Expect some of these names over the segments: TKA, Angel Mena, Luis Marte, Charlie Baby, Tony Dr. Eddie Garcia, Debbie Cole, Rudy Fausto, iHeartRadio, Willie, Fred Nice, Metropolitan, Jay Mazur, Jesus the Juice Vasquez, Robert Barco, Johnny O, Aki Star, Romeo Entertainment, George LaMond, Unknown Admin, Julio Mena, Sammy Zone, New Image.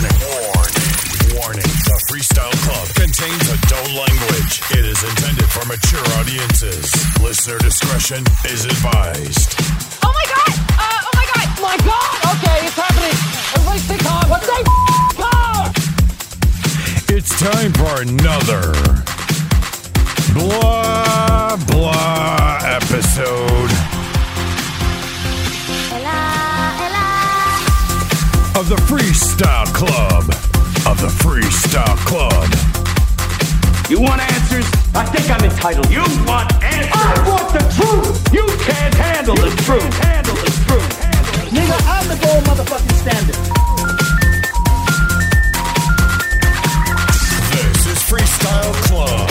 Warning. The Freestyle Club contains adult language. It is intended for mature audiences. Listener discretion is advised. Oh my God! Oh my God! My God! Okay, it's happening. Everybody stay calm. But stay calm. It's time for another blah blah episode of the Freestyle Club. Of the Freestyle Club. You want answers? I think I'm entitled. You want answers? I want the truth. You can't handle the truth. Nigga, I'm the gold motherfucking standard. This is Freestyle Club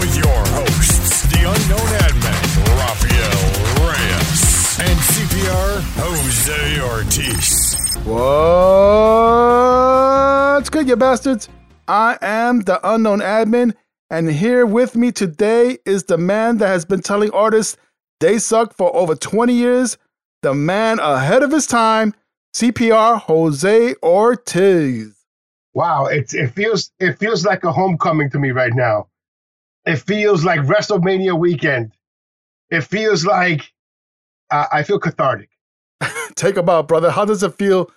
with your hosts, the Unknown Admin, Rafael Reyes, and CPR Jose Ortiz. What's good, you bastards? I am the Unknown Admin, and here with me today is the man that has been telling artists they suck for over 20 years, the man ahead of his time, CPR Jose Ortiz. Wow, it feels like a homecoming to me right now. It feels like WrestleMania weekend. It feels like I feel cathartic. Take a bow, brother. How does it feel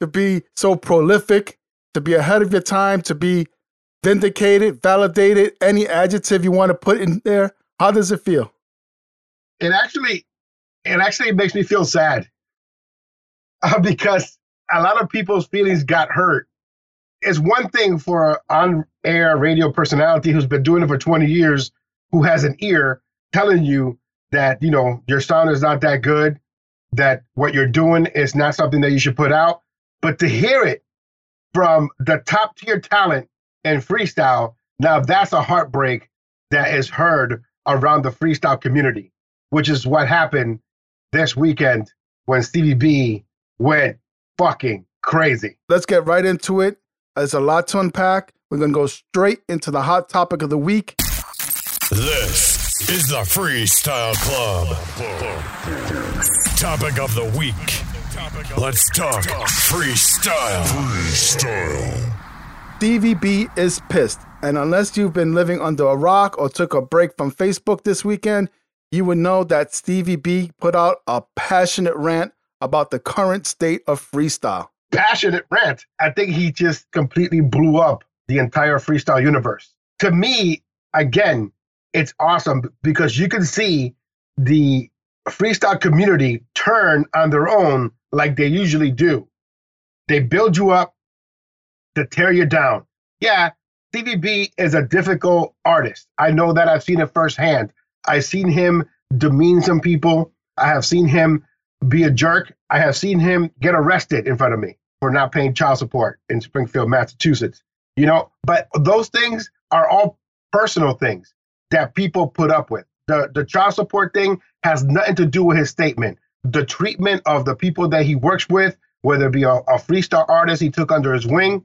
to be so prolific, to be ahead of your time, to be vindicated, validated, any adjective you want to put in there? How does it feel? It actually makes me feel sad because a lot of people's feelings got hurt. It's one thing for an on-air radio personality who's been doing it for 20 years, who has an ear telling you that, you know, your sound is not that good, that what you're doing is not something that you should put out. But to hear it from the top tier talent in freestyle, now that's a heartbreak that is heard around the freestyle community, which is what happened this weekend when Stevie B went fucking crazy. Let's get right into it. There's a lot to unpack. We're going to go straight into the hot topic of the week. This is the Freestyle Club. Topic of the week. Let's talk freestyle. Stevie B is pissed. And unless you've been living under a rock or took a break from Facebook this weekend, you would know that Stevie B put out a passionate rant about the current state of freestyle. Passionate rant? I think he just completely blew up the entire freestyle universe. To me, again, it's awesome because you can see the freestyle community turn on their own like they usually do. They build you up to tear you down. Yeah, Stevie B is a difficult artist. I know that. I've seen it firsthand. I've seen him demean some people. I have seen him be a jerk. I have seen him get arrested in front of me for not paying child support in Springfield, Massachusetts. You know, but those things are all personal things that people put up with. The child support thing has nothing to do with his statement. The treatment of the people that he works with, whether it be a freestyle artist he took under his wing,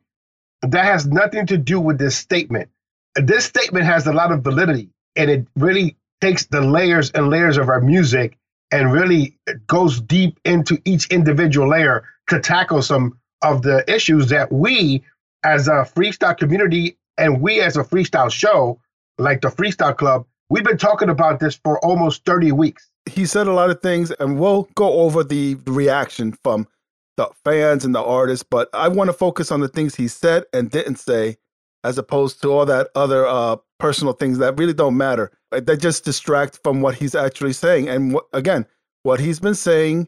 that has nothing to do with this statement. This statement has a lot of validity, and it really takes the layers and layers of our music and really goes deep into each individual layer to tackle some of the issues that we as a freestyle community and we as a freestyle show like the Freestyle Club, we've been talking about this for almost 30 weeks. He said a lot of things, and we'll go over the reaction from the fans and the artists, but I want to focus on the things he said and didn't say, as opposed to all that other personal things that really don't matter. They just distract from what he's actually saying. And again, what he's been saying,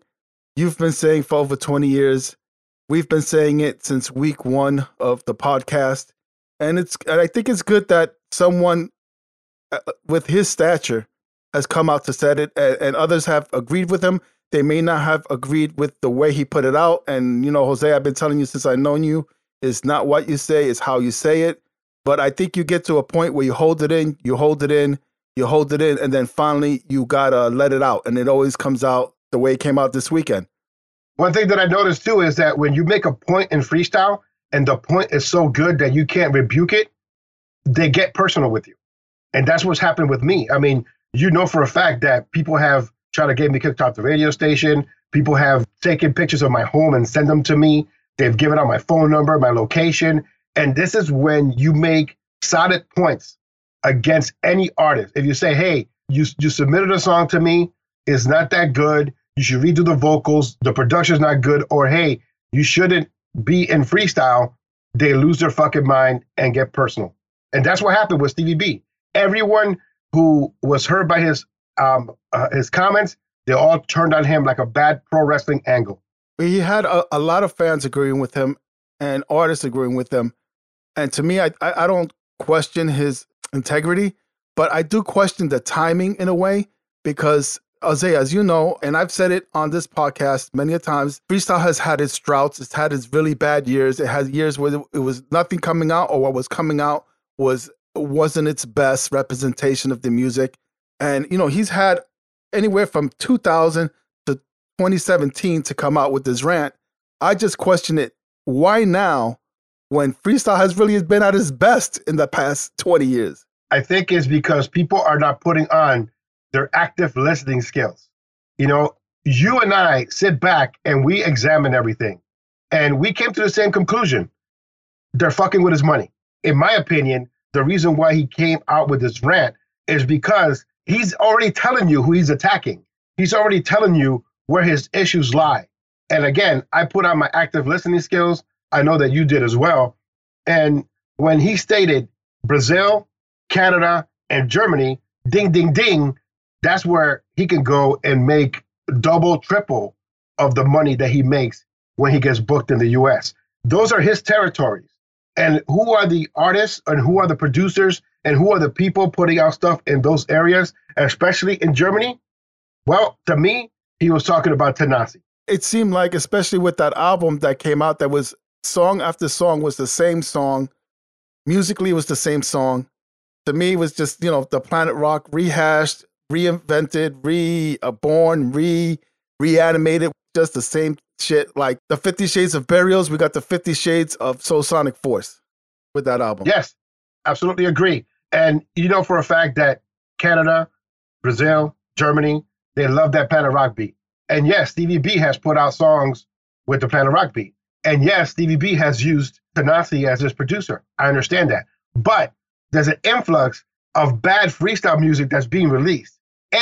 you've been saying for over 20 years. We've been saying it since week one of the podcast. And I think it's good that someone with his stature has come out to said it, and others have agreed with him. They may not have agreed with the way he put it out. And, you know, Jose, I've been telling you since I've known you, it's not what you say, it's how you say it. But I think you get to a point where you hold it in, and then finally you gotta let it out. And it always comes out the way it came out this weekend. One thing that I noticed too is that when you make a point in freestyle and the point is so good that you can't rebuke it, they get personal with you. And that's what's happened with me. I mean, you know for a fact that people have tried to get me kicked off the radio station. People have taken pictures of my home and sent them to me. They've given out my phone number, my location. And this is when you make solid points against any artist. If you say, hey, you submitted a song to me, it's not that good, you should redo the vocals, the production's not good, or hey, you shouldn't be in freestyle, they lose their fucking mind and get personal. And that's what happened with Stevie B. Everyone who was hurt by his comments, they all turned on him like a bad pro wrestling angle. He had a lot of fans agreeing with him and artists agreeing with him. And to me, I don't question his integrity, but I do question the timing in a way, because Jose, as you know, and I've said it on this podcast many a times, freestyle has had its droughts. It's had its really bad years. It has years where it was nothing coming out, or what was coming out wasn't its best representation of the music. And, you know, he's had anywhere from 2000 to 2017 to come out with this rant. I just question it. Why now, when freestyle has really been at its best in the past 20 years? I think it's because people are not putting on their active listening skills. You know, you and I sit back and we examine everything. And we came to the same conclusion. They're fucking with his money. In my opinion, the reason why he came out with this rant is because he's already telling you who he's attacking. He's already telling you where his issues lie. And again, I put on my active listening skills. I know that you did as well. And when he stated Brazil, Canada, and Germany, ding, ding, ding, that's where he can go and make double, triple of the money that he makes when he gets booked in the US. Those are his territories. And who are the artists and who are the producers and who are the people putting out stuff in those areas, especially in Germany? Well, to me, he was talking about Tanasi. It seemed like, especially with that album that came out, that was song after song was the same song. Musically, it was the same song. To me, it was just, you know, the Planet Rock rehashed, reinvented, reborn, reanimated, just the same shit. Like the 50 Shades of Burials, we got the 50 Shades of Soul Sonic Force with that album. Yes, absolutely agree. And you know for a fact that Canada, Brazil, Germany, they love that Planet Rock beat. And yes, Stevie B has put out songs with the Planet Rock beat. And yes, Stevie B has used Tanasi as his producer. I understand that. But there's an influx of bad freestyle music that's being released.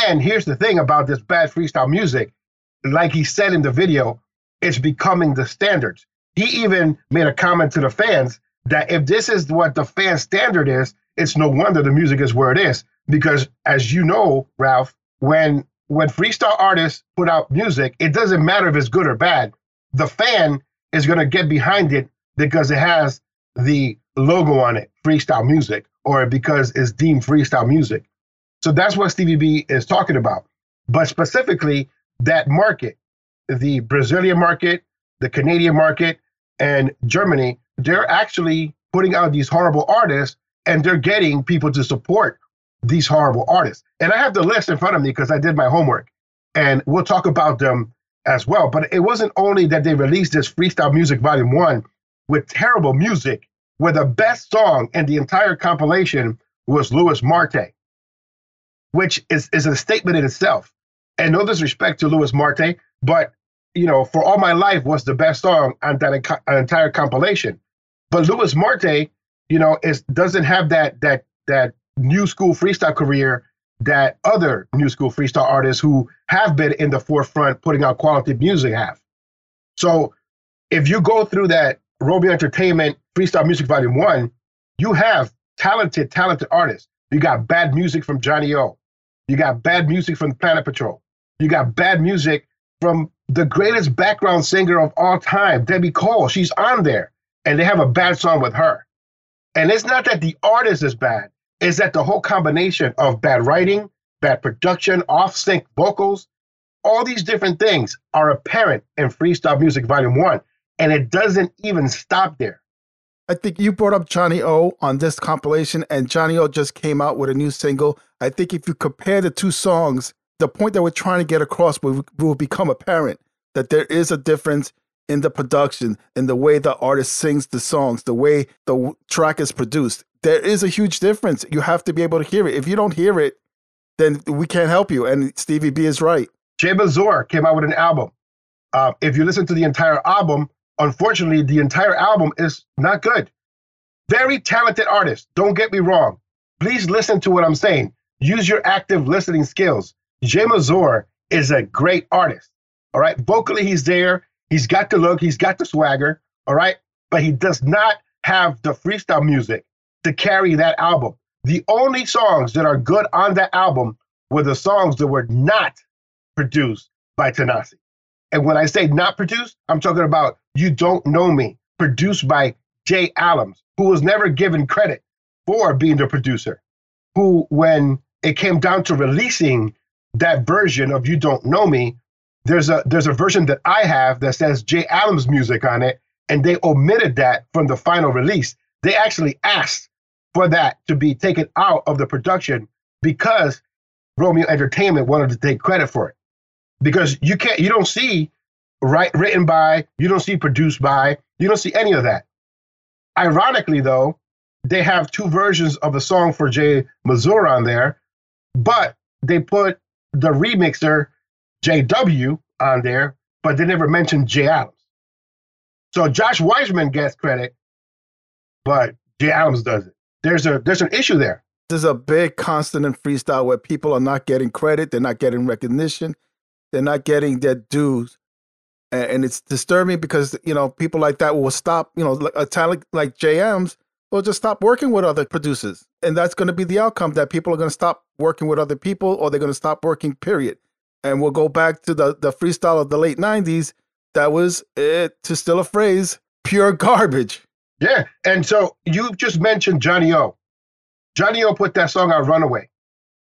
And here's the thing about this bad freestyle music, like he said in the video, it's becoming the standards. He even made a comment to the fans that if this is what the fan standard is, it's no wonder the music is where it is. Because as you know, Ralph, when freestyle artists put out music, it doesn't matter if it's good or bad. The fan is going to get behind it because it has the logo on it, freestyle music, or because it's deemed freestyle music. So that's what Stevie B is talking about. But specifically, that market, the Brazilian market, the Canadian market, and Germany, they're actually putting out these horrible artists, and they're getting people to support these horrible artists. And I have the list in front of me because I did my homework, and we'll talk about them as well. But it wasn't only that they released this Freestyle Music Volume 1 with terrible music, where the best song in the entire compilation was Luis Marte, which is a statement in itself. And no disrespect to Luis Marte, but, you know, For All My Life was the best song on that entire compilation. But Luis Marte, you know, doesn't have that new school freestyle career that other new school freestyle artists who have been in the forefront putting out quality music have. So if you go through that Robio Entertainment Freestyle Music Volume 1, you have talented artists. You got bad music from Johnny O. You got bad music from Planet Patrol. You got bad music from the greatest background singer of all time, Debbie Cole. She's on there, and they have a bad song with her. And it's not that the artist is bad. It's that the whole combination of bad writing, bad production, off-sync vocals, all these different things are apparent in Freestyle Music Volume 1. And it doesn't even stop there. I think you brought up Johnny O on this compilation, and Johnny O just came out with a new single. I think if you compare the two songs, the point that we're trying to get across will become apparent, that there is a difference in the production, in the way the artist sings the songs, the way the track is produced. There is a huge difference. You have to be able to hear it. If you don't hear it, then we can't help you. And Stevie B is right. Jay Mazur came out with an album. If you listen to the entire album, unfortunately, the entire album is not good. Very talented artist, don't get me wrong. Please listen to what I'm saying. Use your active listening skills. Jay Mazur is a great artist, all right? Vocally, he's there. He's got the look. He's got the swagger, all right? But he does not have the freestyle music to carry that album. The only songs that are good on that album were the songs that were not produced by Tanasi. And when I say not produced, I'm talking about You Don't Know Me, produced by Jay Adams, who was never given credit for being the producer, who, when it came down to releasing that version of You Don't Know Me, there's a version that I have that says Jay Adams music on it, and they omitted that from the final release. They actually asked for that to be taken out of the production because Romeo Entertainment wanted to take credit for it. Because you don't see written by, you don't see produced by, you don't see any of that. Ironically, though, they have two versions of a song for Jay Mazur on there, but they put the remixer JW on there, but they never mentioned Jay Adams. So Josh Wiseman gets credit, but Jay Adams doesn't. There's an issue there. There's a big constant in freestyle where people are not getting credit, they're not getting recognition, they're not getting their dues. And it's disturbing because, you know, people like that will stop, you know, a talent like Jay Adams will just stop working with other producers. And that's going to be the outcome, that people are going to stop working with other people, or they're going to stop working, period. And we'll go back to the freestyle of the late 90s. That was, to steal a phrase, pure garbage. Yeah. And so you just mentioned Johnny O. Johnny O put that song out, Runaway,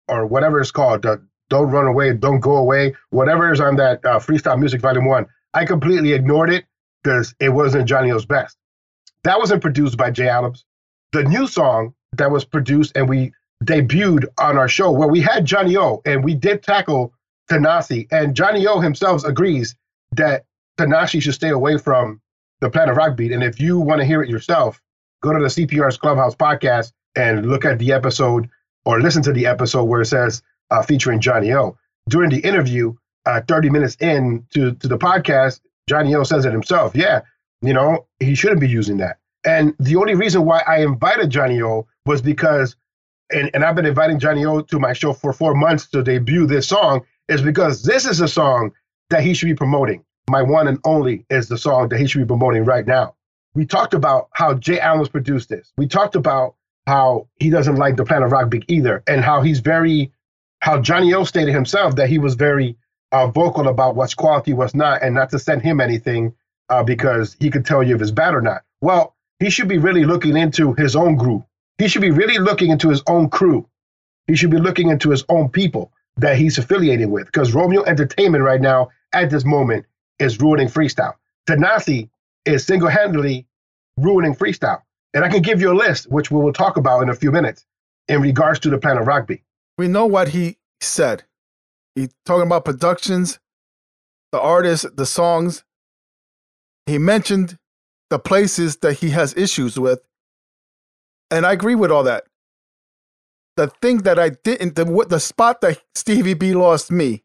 or whatever it's called. Don't Run Away, Don't Go Away, whatever is on that Freestyle Music Volume 1. I completely ignored it because it wasn't Johnny O's best. That wasn't produced by Jay Adams. The new song that was produced and we debuted on our show, where we had Johnny O and we did tackle Tanasi, and Johnny O himself agrees that Tanasi should stay away from the Planet Rock beat. And if you want to hear it yourself, go to the CPR's Clubhouse podcast and look at the episode, or listen to the episode where it says featuring Johnny O. During the interview, 30 minutes in to the podcast, Johnny O says it himself. Yeah, you know, he shouldn't be using that. And the only reason why I invited Johnny O was because, and I've been inviting Johnny O to my show for 4 months to debut this song, is because this is a song that he should be promoting. My One and Only is the song that he should be promoting right now. We talked about how Jay Adams produced this. We talked about how he doesn't like the Planet Rock beat either, and how how Johnny O stated himself that he was very vocal about what's quality, what's not, and not to send him anything because he could tell you if it's bad or not. Well, he should be really looking into his own group. He should be really looking into his own crew. He should be looking into his own people that he's affiliated with, because Romeo Entertainment right now, at this moment, is ruining freestyle. Tanasi is single-handedly ruining freestyle. And I can give you a list, which we will talk about in a few minutes, in regards to the Planet Rock beat. We know what he said. He's talking about productions, the artists, the songs. He mentioned the places that he has issues with. And I agree with all that. The thing that I didn't, the spot that Stevie B lost me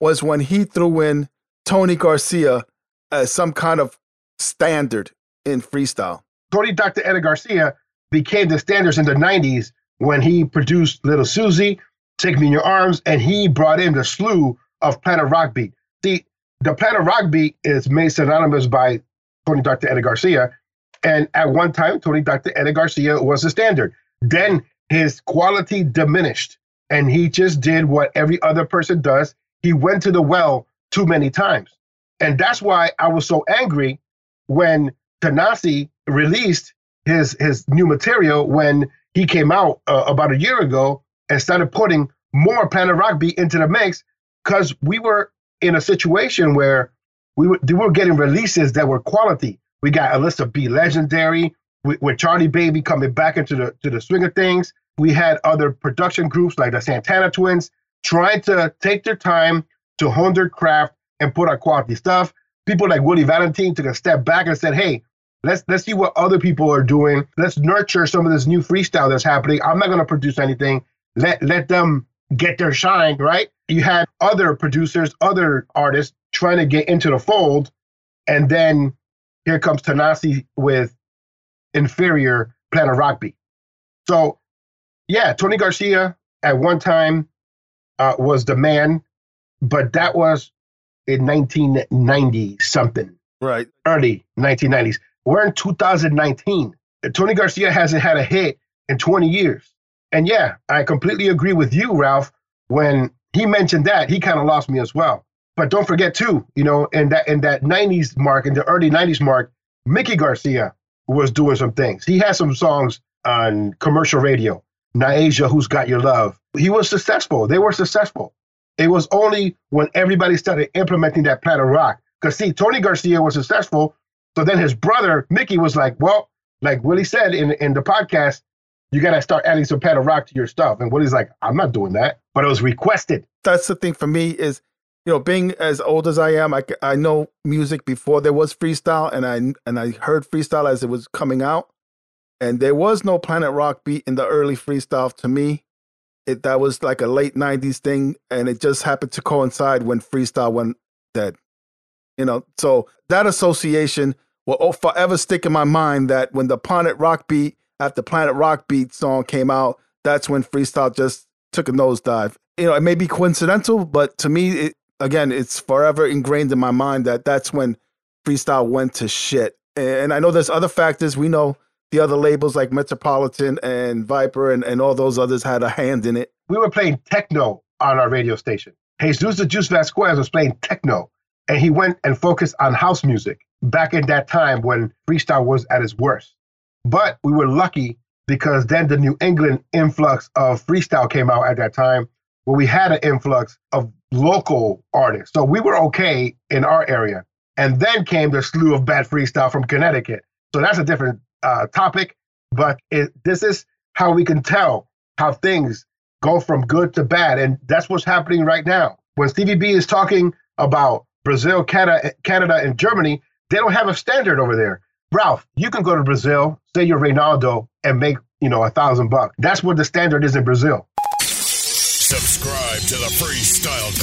was when he threw in Tony Garcia as some kind of standard in freestyle. Tony Dr. Eddie Garcia became the standards in the 90s when he produced Little Susie, Take Me in Your Arms, and he brought in the slew of Planet Rock beat. See, the Planet Rock beat is made synonymous by Tony Dr. Eddie Garcia, and at one time, Tony Dr. Eddie Garcia was the standard. Then his quality diminished, and he just did what every other person does. He went to the well too many times. And that's why I was so angry when Tanasi released his new material, when he came out about a year ago and started putting more Planet Rock beat into the mix, because we were in a situation where we were getting releases that were quality. We got Alyssa B. Legendary, with Charlie Baby coming back into the swing of things. We had other production groups like the Santana Twins trying to take their time to hone their craft and put out quality stuff. People like Willie Valentine took a step back and said, hey, let's see what other people are doing. Let's nurture some of this new freestyle that's happening. I'm not going to produce anything. Let them get their shine, right? You had other producers, other artists trying to get into the fold, and then Here comes Tanasi with Inferior, Planet Rockbeat. So, yeah, Tony Garcia at one time was the man, but that was in 1990-something. Right. Early 1990s. We're in 2019. Tony Garcia hasn't had a hit in 20 years. And yeah, I completely agree with you, Ralph. When he mentioned that, he kind of lost me as well. But don't forget too, you know, in that 90s mark, in the early 90s mark, Mickey Garcia was doing some things. He had some songs on commercial radio. Na'Asia, Who's Got Your Love. He was successful. They were successful. It was only when everybody started implementing that Planet Rock. Because see, Tony Garcia was successful. So then his brother, Mickey, was like, well, like Willie said in the podcast, you got to start adding some Planet Rock to your stuff. And Willie's like, I'm not doing that. But it was requested. That's the thing for me is, you know, being as old as I am, I know music before there was freestyle. And I heard freestyle as it was coming out. And there was no Planet Rock beat in the early freestyle to me. That was like a late 90s thing. And it just happened to coincide when freestyle went dead. You know, so that association will forever stick in my mind that when the Planet Rock beat after Planet Rock beat song came out, that's when freestyle just took a nosedive. You know, it may be coincidental, but to me, it's forever ingrained in my mind that that's when freestyle went to shit. And I know there's other factors. We know the other labels like Metropolitan and Viper and all those others had a hand in it. We were playing techno on our radio station. Jesus the Juice Vasquez was playing techno. And he went and focused on house music back in that time when freestyle was at its worst. But we were lucky because then the New England influx of freestyle came out at that time where we had an influx of local artists. So we were okay in our area. And then came the slew of bad freestyle from Connecticut. So that's a different topic. But this is how we can tell how things go from good to bad. And that's what's happening right now. When Stevie B is talking about Brazil, Canada, and Germany, they don't have a standard over there. Ralph, you can go to Brazil, say you're Ronaldo, and make, you know, $1,000 bucks. That's what the standard is in Brazil. Subscribe to the Freestyle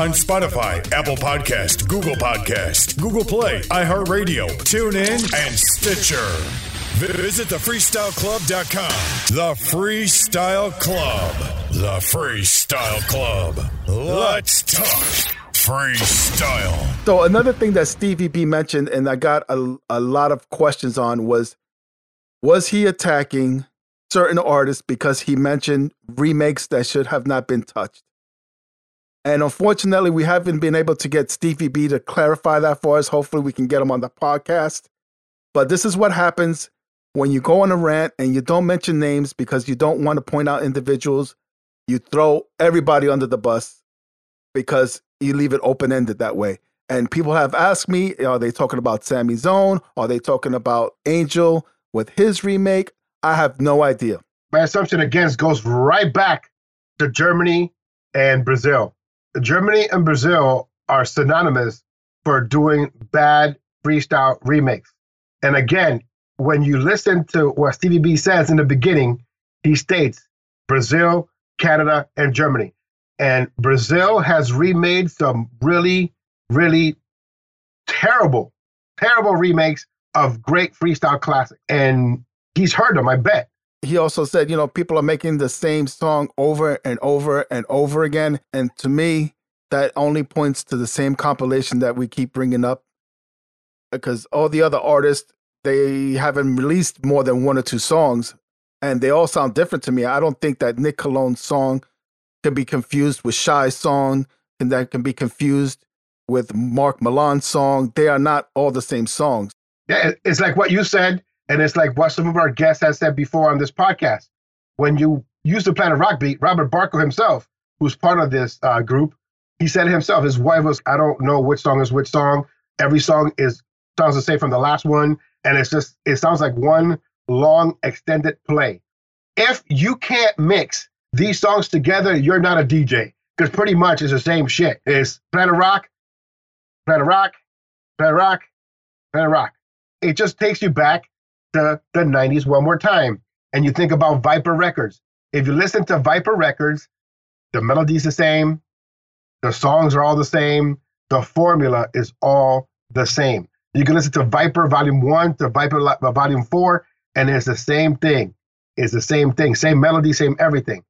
Club. On Spotify, Apple Podcast, Google Podcast, Google Play, iHeartRadio, TuneIn, and Stitcher. Visit thefreestyleclub.com. The Freestyle Club. The Freestyle Club. Let's talk freestyle. So another thing that Stevie B mentioned, and I got a lot of questions on, was he attacking certain artists because he mentioned remakes that should have not been touched? And unfortunately, we haven't been able to get Stevie B to clarify that for us. Hopefully, we can get him on the podcast. But this is what happens when you go on a rant and you don't mention names because you don't want to point out individuals. You throw everybody under the bus because you leave it open-ended that way. And people have asked me, are they talking about Sammy Zone? Are they talking about Angel with his remake? I have no idea. My assumption again goes right back to Germany and Brazil. Germany and Brazil are synonymous for doing bad freestyle remakes. And again, when you listen to what Stevie B says in the beginning, he states Brazil, Canada, and Germany. And Brazil has remade some really, really terrible, terrible remakes of great freestyle classics. And he's heard them, I bet. He also said, you know, people are making the same song over and over and over again. And to me, that only points to the same compilation that we keep bringing up. Because all the other artists, they haven't released more than one or two songs, and they all sound different to me. I don't think that Nick Colón's song can be confused with Shy's song, and that can be confused with Mark Millar's song. They are not all the same songs. Yeah, it's like what you said, and it's like what some of our guests have said before on this podcast. When you use the Planet Rock beat, Robert Barco himself, who's part of this group, he said it himself. His wife was, I don't know which song is which song. Every song sounds the same from the last one, and it sounds like one long extended play. If you can't mix these songs together, you're not a DJ, because pretty much it's the same shit. It's Planet Rock, Planet Rock, Planet Rock, Planet Rock. It just takes you back to the 90s one more time, and you think about Viper Records. If you listen to Viper Records, the melody's the same, the songs are all the same, the formula is all the same. You can listen to Viper Volume 1 to Viper Volume 4, and it's the same thing. It's the same thing. Same melody, same everything.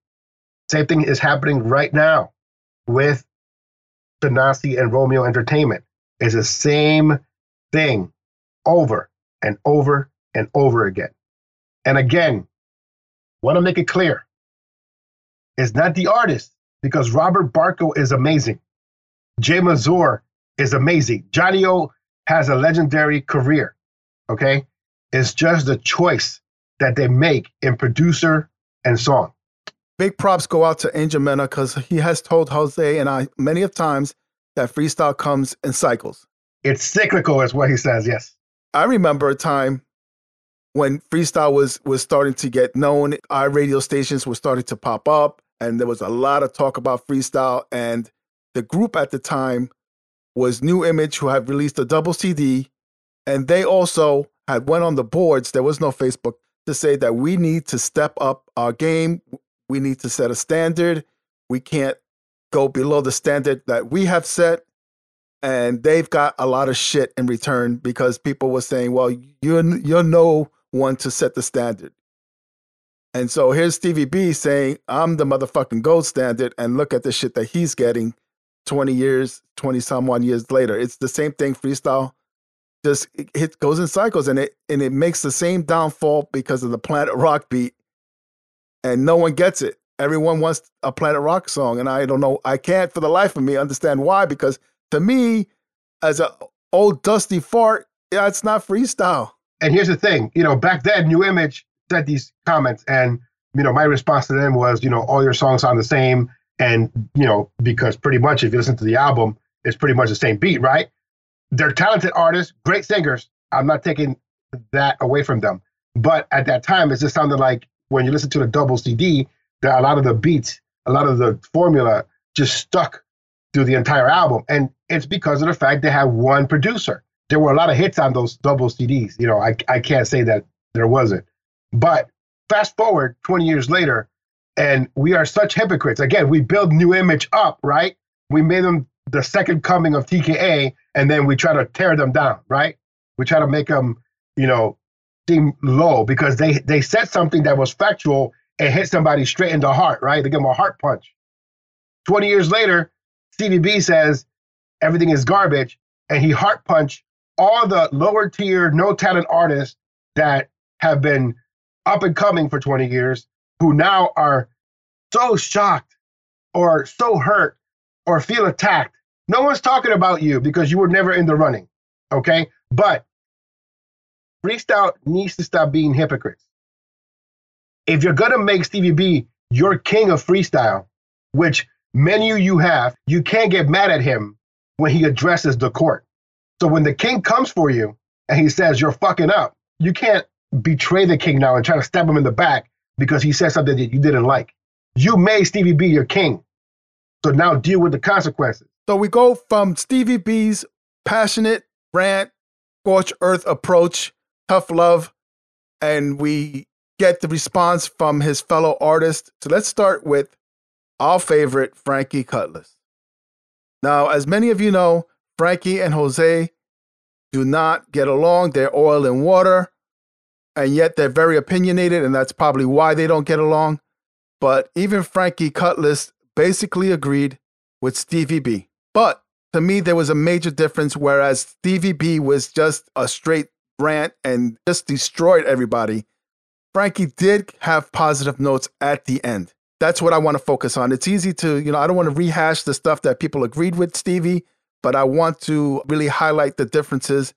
Same thing is happening right now with Tanasi and Romeo Entertainment. It's the same thing over and over and over again. And again, want to make it clear, it's not the artist, because Robert Barco is amazing. Jay Mazur is amazing. Johnny O has a legendary career, okay? It's just the choice that they make in producer and song. Big props go out to Angel Mena, because he has told Jose and I many of times that freestyle comes in cycles. It's cyclical is what he says, yes. I remember a time when freestyle was starting to get known. Our radio stations were starting to pop up, and there was a lot of talk about freestyle. And the group at the time was New Image, who had released a double CD, and they also had went on the boards, there was no Facebook, to say that we need to step up our game. We need to set a standard. We can't go below the standard that we have set. And they've got a lot of shit in return because people were saying, well, you're no one to set the standard. And so here's Stevie B saying, I'm the motherfucking gold standard. And look at the shit that he's getting 20 some odd years later. It's the same thing. Freestyle just it goes in cycles, and it makes the same downfall because of the Planet Rock beat. And no one gets it. Everyone wants a Planet Rock song. And I don't know. I can't for the life of me understand why. Because to me, as an old dusty fart, yeah, it's not freestyle. And here's the thing. You know, back then, New Image said these comments. And, you know, my response to them was, you know, all your songs sound the same. And, you know, because pretty much if you listen to the album, it's pretty much the same beat, right? They're talented artists, great singers. I'm not taking that away from them. But at that time, it just sounded like, when you listen to the double CD, that a lot of the beats, a lot of the formula just stuck through the entire album. And it's because of the fact they had one producer. There were a lot of hits on those double CDs. You know, I can't say that there wasn't. But fast forward 20 years later, and we are such hypocrites. Again, we build New Image up, right? We made them the second coming of TKA, and then we try to tear them down, right? We try to make them, you know, seem low because they said something that was factual and hit somebody straight in the heart, right? They give them a heart punch. 20 years later, Stevie B says everything is garbage, and he heart punched all the lower tier, no talent artists that have been up and coming for 20 years who now are so shocked or so hurt or feel attacked. No one's talking about you because you were never in the running, okay? But freestyle needs to stop being hypocrites. If you're going to make Stevie B your king of freestyle, which many of you have, you can't get mad at him when he addresses the court. So when the king comes for you and he says you're fucking up, you can't betray the king now and try to stab him in the back because he said something that you didn't like. You made Stevie B your king. So now deal with the consequences. So we go from Stevie B's passionate rant, scorched earth approach, tough love, and we get the response from his fellow artist. So let's start with our favorite, Frankie Cutlass. Now, as many of you know, Frankie and Jose do not get along. They're oil and water, and yet they're very opinionated, and that's probably why they don't get along. But even Frankie Cutlass basically agreed with Stevie B. But to me, there was a major difference, whereas Stevie B was just a straight rant and just destroyed everybody. Frankie did have positive notes at the end. That's what I want to focus on. It's easy to, you know, I don't want to rehash the stuff that people agreed with Stevie, but I want to really highlight the differences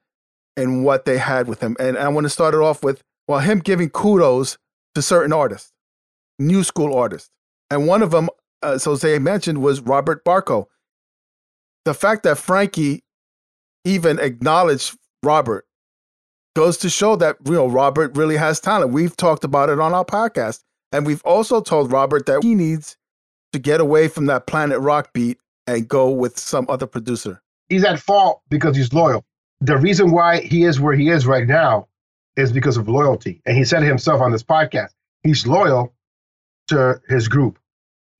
in what they had with him. And I want to start it off with, well, him giving kudos to certain artists, new school artists. And one of them, as Jose mentioned, was Robert Barco. The fact that Frankie even acknowledged Robert goes to show that, you know, Robert really has talent. We've talked about it on our podcast. And we've also told Robert that he needs to get away from that Planet Rock beat and go with some other producer. He's at fault because he's loyal. The reason why he is where he is right now is because of loyalty. And he said it himself on this podcast. He's loyal to his group.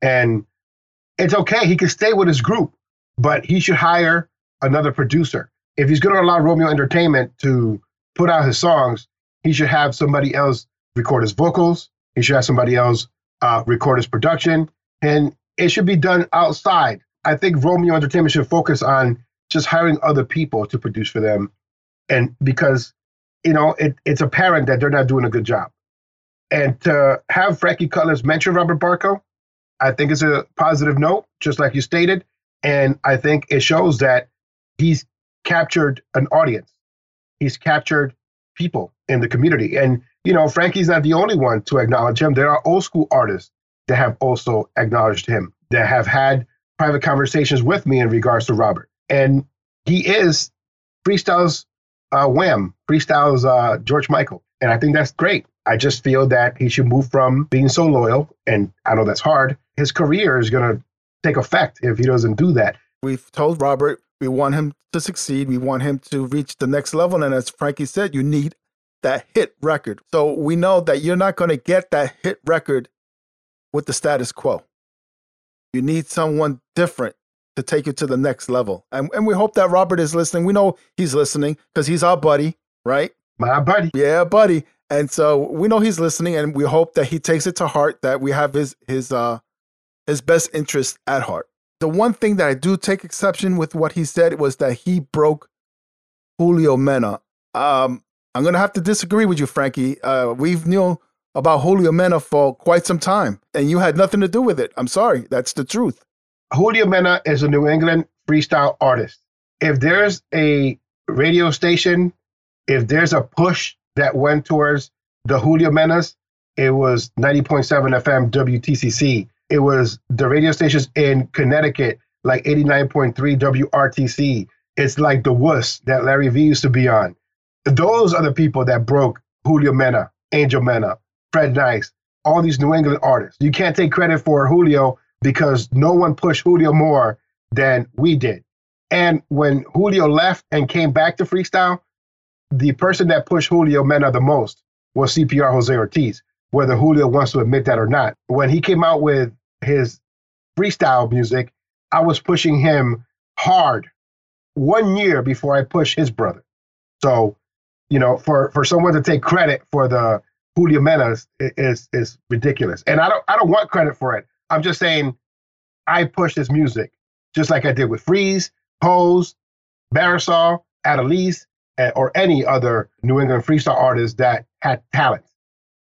And it's okay. He can stay with his group, but he should hire another producer. If he's going to allow Romeo Entertainment to put out his songs, he should have somebody else record his vocals. He should have somebody else record his production. And it should be done outside. I think Romeo Entertainment should focus on just hiring other people to produce for them. And because, you know, it's apparent that they're not doing a good job. And to have Frankie Cutlass mention Robert Barco, I think it's a positive note, just like you stated. And I think it shows that he's captured an audience. He's captured people in the community. And, you know, Frankie's not the only one to acknowledge him. There are old school artists that have also acknowledged him, that have had private conversations with me in regards to Robert. And he is Freestyle's Wham, Freestyle's George Michael. And I think that's great. I just feel that he should move from being so loyal, and I know that's hard. His career is going to take effect if he doesn't do that. We've told Robert we want him to succeed. We want him to reach the next level. And as Frankie said, you need that hit record. So we know that you're not going to get that hit record with the status quo. You need someone different to take you to the next level. And we hope that Robert is listening. We know he's listening because he's our buddy, right? My buddy. Yeah, buddy. And so we know he's listening, and we hope that he takes it to heart, that we have his best interest at heart. The one thing that I do take exception with what he said was that he broke Julio Mena. I'm going to have to disagree with you, Frankie. We've knew about Julio Mena for quite some time, and you had nothing to do with it. I'm sorry. That's the truth. Julio Mena is a New England freestyle artist. If there's a radio station, if there's a push that went towards the Julio Menas, it was 90.7 FM WTCC. It was the radio stations in Connecticut, like 89.3 WRTC. It's like the Wuss that Larry V used to be on. Those are the people that broke Julio Mena, Angel Mena, Fred Nice, all these New England artists. You can't take credit for Julio because no one pushed Julio more than we did. And when Julio left and came back to freestyle, the person that pushed Julio Mena the most was CPR Jose Ortiz, whether Julio wants to admit that or not. When he came out with his freestyle music, I was pushing him hard 1 year before I pushed his brother. So, you know, for someone to take credit for the Julio Menas is ridiculous. And I don't want credit for it. I'm just saying I pushed his music, just like I did with Freeze, Pose, Marisol, Adelise, or any other New England freestyle artist that had talent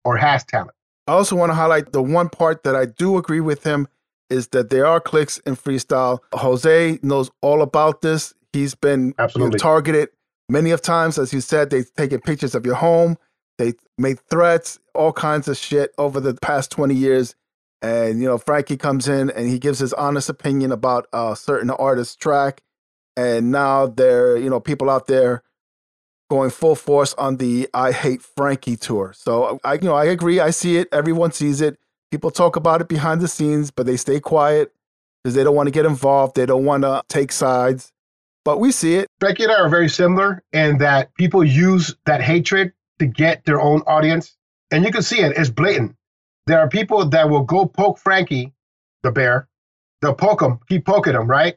or has talent. I also want to highlight the one part that I do agree with him is that there are cliques in freestyle. Jose knows all about this. He's been targeted many of times. As you said, they've taken pictures of your home. They made threats, all kinds of shit over the past 20 years. And, you know, Frankie comes in and he gives his honest opinion about a certain artist's track. And now there, you know, people out there going full force on the I Hate Frankie tour. So I agree. I see it. Everyone sees it. People talk about it behind the scenes, but they stay quiet because they don't want to get involved. They don't want to take sides, but we see it. Frankie and I are very similar in that people use that hatred to get their own audience. And you can see it. It's blatant. There are people that will go poke Frankie, the bear. They'll poke him, keep poking him, right?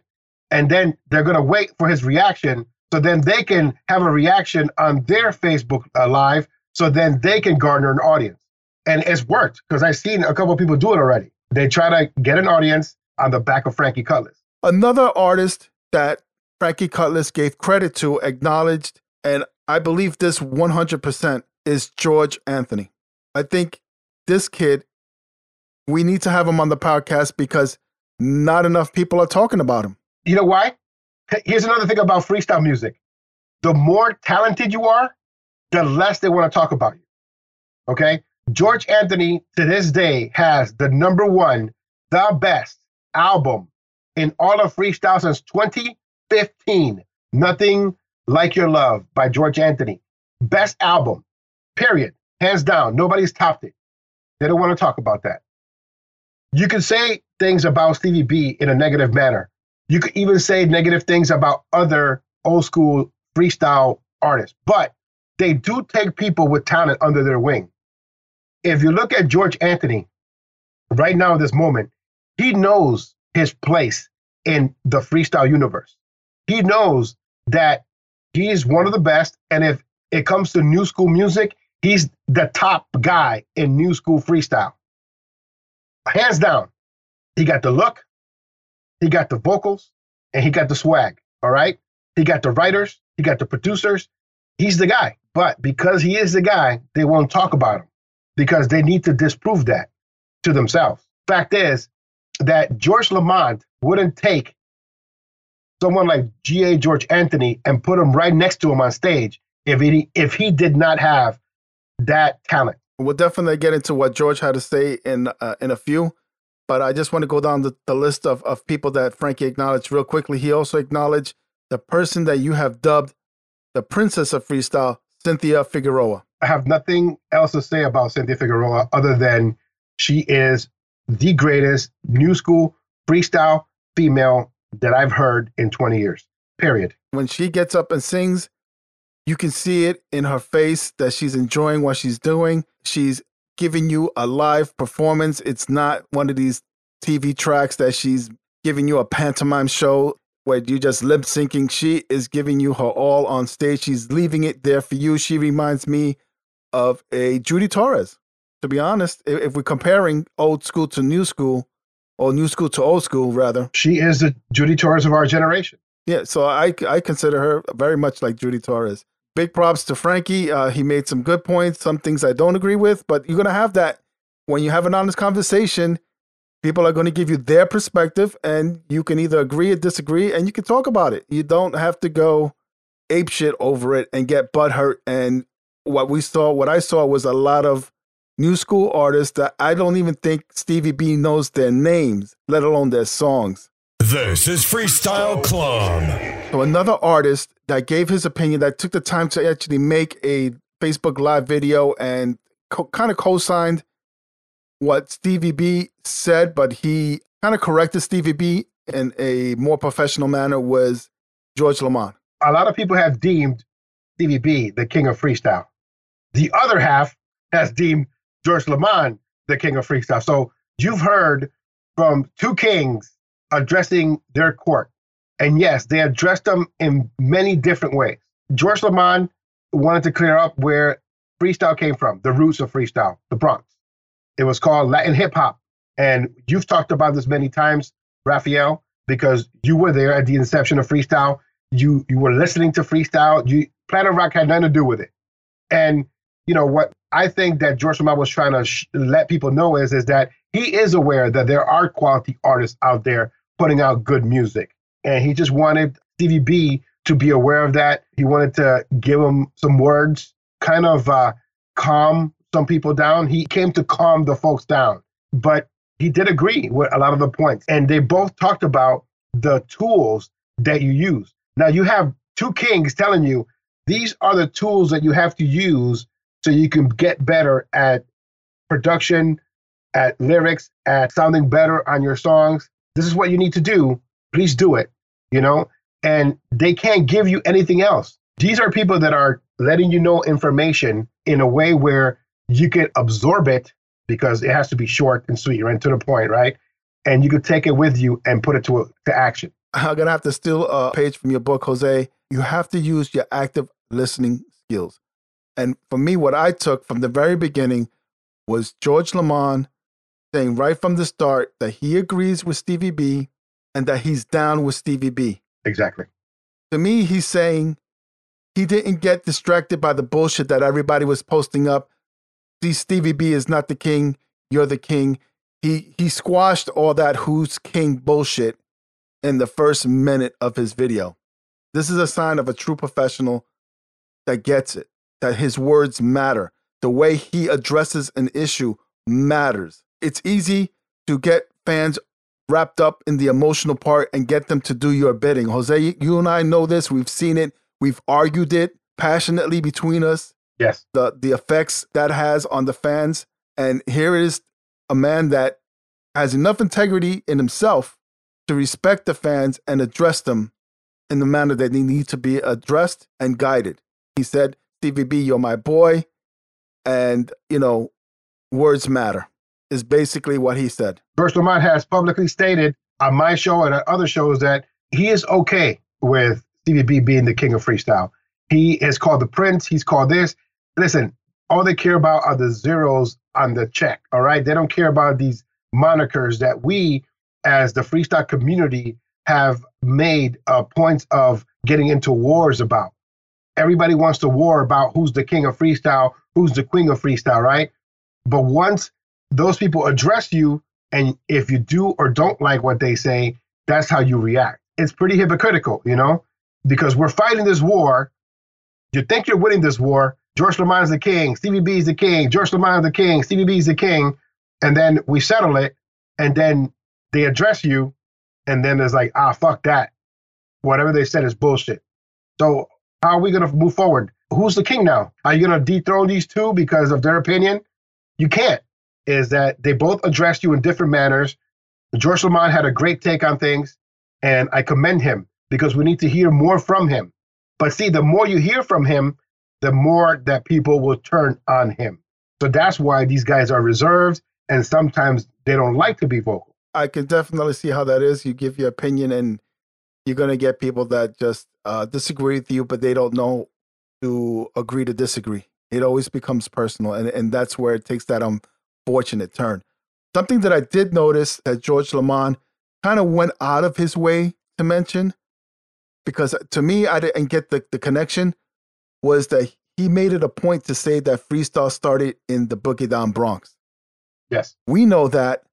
And then they're going to wait for his reaction. So then they can have a reaction on their Facebook Live, so then they can garner an audience. And it's worked, because I've seen a couple of people do it already. They try to get an audience on the back of Frankie Cutlass. Another artist that Frankie Cutlass gave credit to, acknowledged, and I believe this 100%, is George Anthony. I think this kid, we need to have him on the podcast because not enough people are talking about him. You know why? Here's another thing about freestyle music. The more talented you are, the less they want to talk about you. Okay? George Anthony, to this day, has the #1, the best album in all of freestyle since 2015. Nothing Like Your Love by George Anthony. Best album, period. Hands down. Nobody's topped it. They don't want to talk about that. You can say things about Stevie B in a negative manner. You could even say negative things about other old school freestyle artists, but they do take people with talent under their wing. If you look at George Anthony right now in this moment, he knows his place in the freestyle universe. he knows that he's one of the best. And if it comes to new school music, he's the top guy in new school freestyle. Hands down. He got the look, he got the vocals, and he got the swag, all right? He got the writers, he got the producers. He's the guy. But because he is the guy, they won't talk about him because they need to disprove that to themselves. Fact is that George LaMond wouldn't take someone like G.A. George Anthony and put him right next to him on stage if he did not have that talent. We'll definitely get into what George had to say in a few, but I just want to go down the list of people that Frankie acknowledged real quickly. He also acknowledged the person that you have dubbed the Princess of Freestyle, Cynthia Figueroa. I have nothing else to say about Cynthia Figueroa other than she is the greatest new school freestyle female that I've heard in 20 years, period. When she gets up and sings, you can see it in her face that she's enjoying what she's doing. She's giving you a live performance. It's not one of these TV tracks that she's giving you a pantomime show where you just lip syncing. She is giving you her all on stage. She's leaving it there for you. She reminds me of a Judy Torres. To be honest, if we're comparing old school to new school, or new school to old school, rather. She is the Judy Torres of our generation. Yeah, so I consider her very much like Judy Torres. Big props to Frankie. He made some good points, some things I don't agree with, but you're going to have that when you have an honest conversation. People are going to give you their perspective, and you can either agree or disagree, and you can talk about it. You don't have to go apeshit over it and get butthurt. And what I saw was a lot of new school artists that I don't even think Stevie B knows their names, let alone their songs. This is Freestyle Club. So another artist that gave his opinion, that took the time to actually make a Facebook Live video and kind of co-signed what Stevie B said, but he kind of corrected Stevie B in a more professional manner, was George LaMond. A lot of people have deemed Stevie B the king of freestyle. The other half has deemed George LaMond the king of freestyle. So you've heard from two kings addressing their court. And yes, they addressed them in many different ways. George LaMond wanted to clear up where freestyle came from, the roots of freestyle, the Bronx. It was called Latin hip hop. And you've talked about this many times, Rafael, because you were there at the inception of freestyle. You were listening to freestyle. Planet Rock had nothing to do with it. And you know what I think that George LaMond was trying to let people know is that he is aware that there are quality artists out there putting out good music. And he just wanted Stevie B to be aware of that. He wanted to give him some words, kind of calm some people down. He came to calm the folks down, but he did agree with a lot of the points. And they both talked about the tools that you use. Now you have two kings telling you, these are the tools that you have to use so you can get better at production, at lyrics, at sounding better on your songs. This is what you need to do. Please do it, you know, and they can't give you anything else. These are people that are letting you know information in a way where you can absorb it because it has to be short and sweet, right? To the point, right? And you can take it with you and put it to action. I'm going to have to steal a page from your book, Jose. You have to use your active listening skills. And for me, what I took from the very beginning was George LaMond saying right from the start that he agrees with Stevie B and that he's down with Stevie B. Exactly. To me, he's saying he didn't get distracted by the bullshit that everybody was posting up. See, Stevie B is not the king. You're the king. He squashed all that who's king bullshit in the first minute of his video. This is a sign of a true professional that gets it, that his words matter. The way he addresses an issue matters. It's easy to get fans wrapped up in the emotional part and get them to do your bidding. Jose, you and I know this. We've seen it. We've argued it passionately between us. Yes. The effects that has on the fans. And here is a man that has enough integrity in himself to respect the fans and address them in the manner that they need to be addressed and guided. He said, Stevie B, you're my boy. And, you know, words matter is basically what he said. George LaMond has publicly stated on my show and on other shows that he is okay with Stevie B being the king of freestyle. He has called the prince. He's called this. Listen, all they care about are the zeros on the check, all right? They don't care about these monikers that we, as the freestyle community, have made points of getting into wars about. Everybody wants to war about who's the king of freestyle, who's the queen of freestyle, right? But once those people address you, and if you do or don't like what they say, that's how you react. It's pretty hypocritical, you know, because we're fighting this war. You think you're winning this war. George LaMond is the king. Stevie B is the king. George LaMond is the king. Stevie B is the king. And then we settle it. And then they address you. And then it's like, ah, fuck that. Whatever they said is bullshit. So how are we going to move forward? Who's the king now? Are you going to dethrone these two because of their opinion? You can't. Is that they both addressed you in different manners. George LaMond had a great take on things. And I commend him because we need to hear more from him. But see, the more you hear from him, the more that people will turn on him. So that's why these guys are reserved. And sometimes they don't like to be vocal. I can definitely see how that is. You give your opinion and you're going to get people that just disagree with you, but they don't know to agree to disagree. It always becomes personal. And that's where it takes that unfortunate turn. Something that I did notice that George LaMond kind of went out of his way to mention, because to me, I didn't get the connection, was that he made it a point to say that freestyle started in the Boogie Down Bronx. Yes. We know that,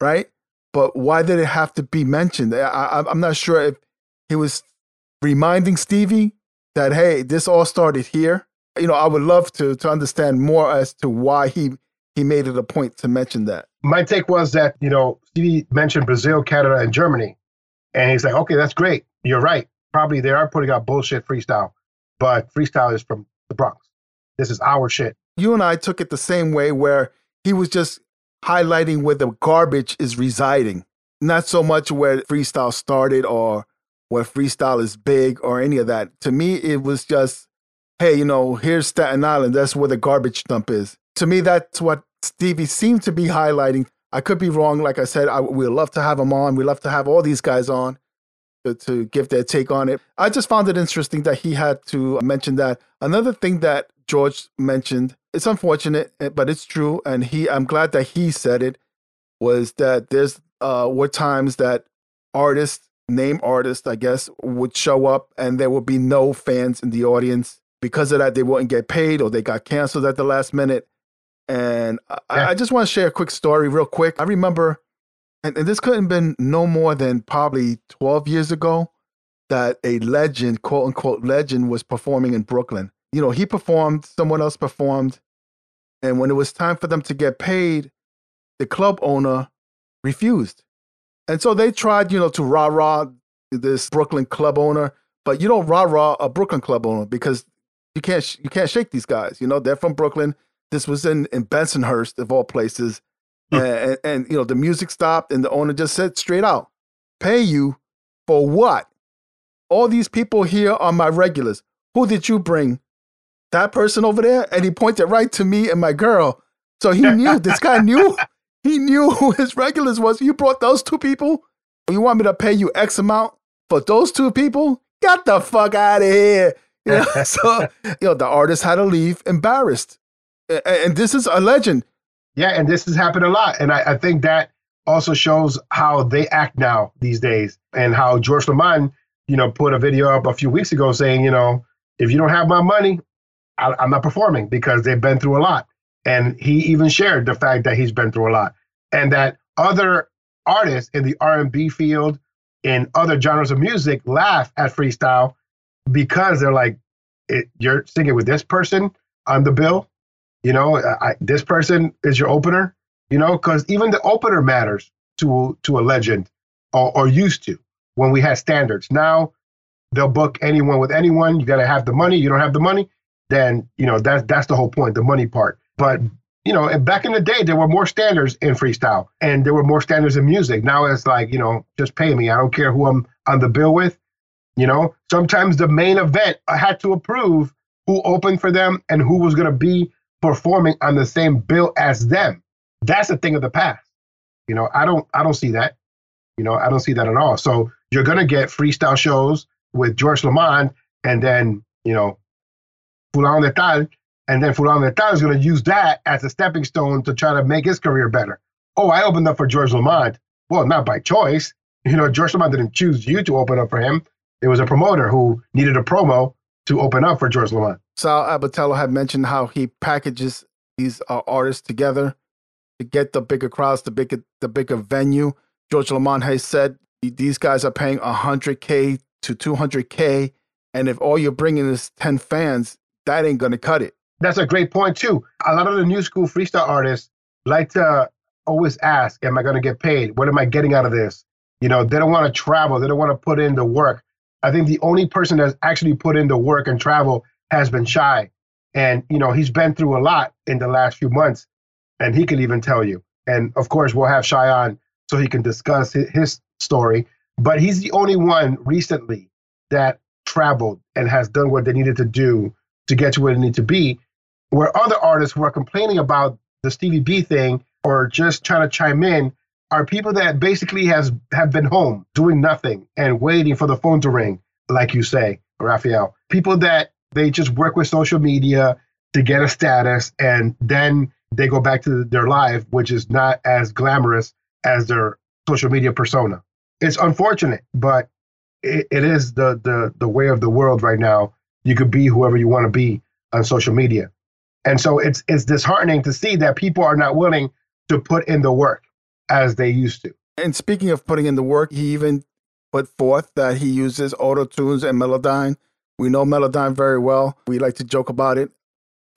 right? But why did it have to be mentioned? I'm not sure if he was reminding Stevie that, hey, this all started here. You know, I would love to understand more as to why he made it a point to mention that. My take was that, you know, Stevie mentioned Brazil, Canada, and Germany. And he's like, okay, that's great. You're right. Probably they are putting out bullshit freestyle, but freestyle is from the Bronx. This is our shit. You and I took it the same way where he was just highlighting where the garbage is residing, not so much where freestyle started or where freestyle is big or any of that. To me, it was just, hey, you know, here's Staten Island. That's where the garbage dump is. To me, that's what Stevie seemed to be highlighting. I could be wrong. Like I said, we'd love to have him on. We'd love to have all these guys on to give their take on it. I just found it interesting that he had to mention that. Another thing that George mentioned, it's unfortunate, but it's true, and I'm glad that he said it, was that there's were times that artists, name artists, I guess, would show up and there would be no fans in the audience. Because of that, they wouldn't get paid or they got canceled at the last minute. And I just want to share a quick story real quick. I remember, and this couldn't have been no more than probably 12 years ago, that a legend, quote unquote legend, was performing in Brooklyn. You know, he performed, someone else performed. And when it was time for them to get paid, the club owner refused. And so they tried, you know, to rah-rah this Brooklyn club owner, but you don't rah-rah a Brooklyn club owner because you can't shake these guys. You know, they're from Brooklyn. This was in Bensonhurst, of all places. And, you know, the music stopped and the owner just said straight out, pay you for what? All these people here are my regulars. Who did you bring? That person over there? And he pointed right to me and my girl. So he knew, this guy knew, he knew who his regulars was. You brought those two people? You want me to pay you X amount for those two people? Get the fuck out of here. You know? So, you know, the artist had to leave embarrassed. And this is a legend. Yeah, and this has happened a lot. And I think that also shows how they act now these days, and how George LaMond, you know, put a video up a few weeks ago saying, you know, if you don't have my money, I'm not performing, because they've been through a lot. And he even shared the fact that he's been through a lot, and that other artists in the R&B field and other genres of music laugh at freestyle because they're like, you're singing with this person on the bill. You know, this person is your opener, you know, because even the opener matters to a legend, or used to, when we had standards. Now they'll book anyone with anyone. You got to have the money. You don't have the money, then, you know, that's the whole point, the money part. But, you know, back in the day, there were more standards in freestyle, and there were more standards in music. Now it's like, you know, just pay me. I don't care who I'm on the bill with. You know, sometimes the main event had to approve who opened for them and who was going to be performing on the same bill as them. That's a thing of the past. You know, I don't see that. You know, I don't see that at all. So you're going to get freestyle shows with George LaMond, and then, you know, Fulano de Tal, and then Fulano de Tal is going to use that as a stepping stone to try to make his career better. Oh, I opened up for George LaMond. Well, not by choice. You know, George LaMond didn't choose you to open up for him. It was a promoter who needed a promo to open up for George LaMond. Sal Abatello had mentioned how he packages these artists together to get the bigger crowds, the bigger venue. George LaMond has said these guys are paying $100K to $200K, and if all you're bringing is 10 fans, that ain't going to cut it. That's a great point, too. A lot of the new school freestyle artists like to always ask, am I going to get paid? What am I getting out of this? You know, they don't want to travel. They don't want to put in the work. I think the only person that's actually put in the work and travel has been Shy. And, you know, he's been through a lot in the last few months, and he can even tell you. And, of course, we'll have Shy on so he can discuss his story. But he's the only one recently that traveled and has done what they needed to do to get to where they need to be, where other artists who are complaining about the Stevie B thing or just trying to chime in are people that basically have been home doing nothing and waiting for the phone to ring, like you say, Rafael. People that they just work with social media to get a status, and then they go back to their life, which is not as glamorous as their social media persona. It's unfortunate, but it is the way of the world right now. You could be whoever you want to be on social media. And so it's disheartening to see that people are not willing to put in the work as they used to. And speaking of putting in the work, he even put forth that he uses auto-tunes and Melodyne. We know Melodyne very well. We like to joke about it.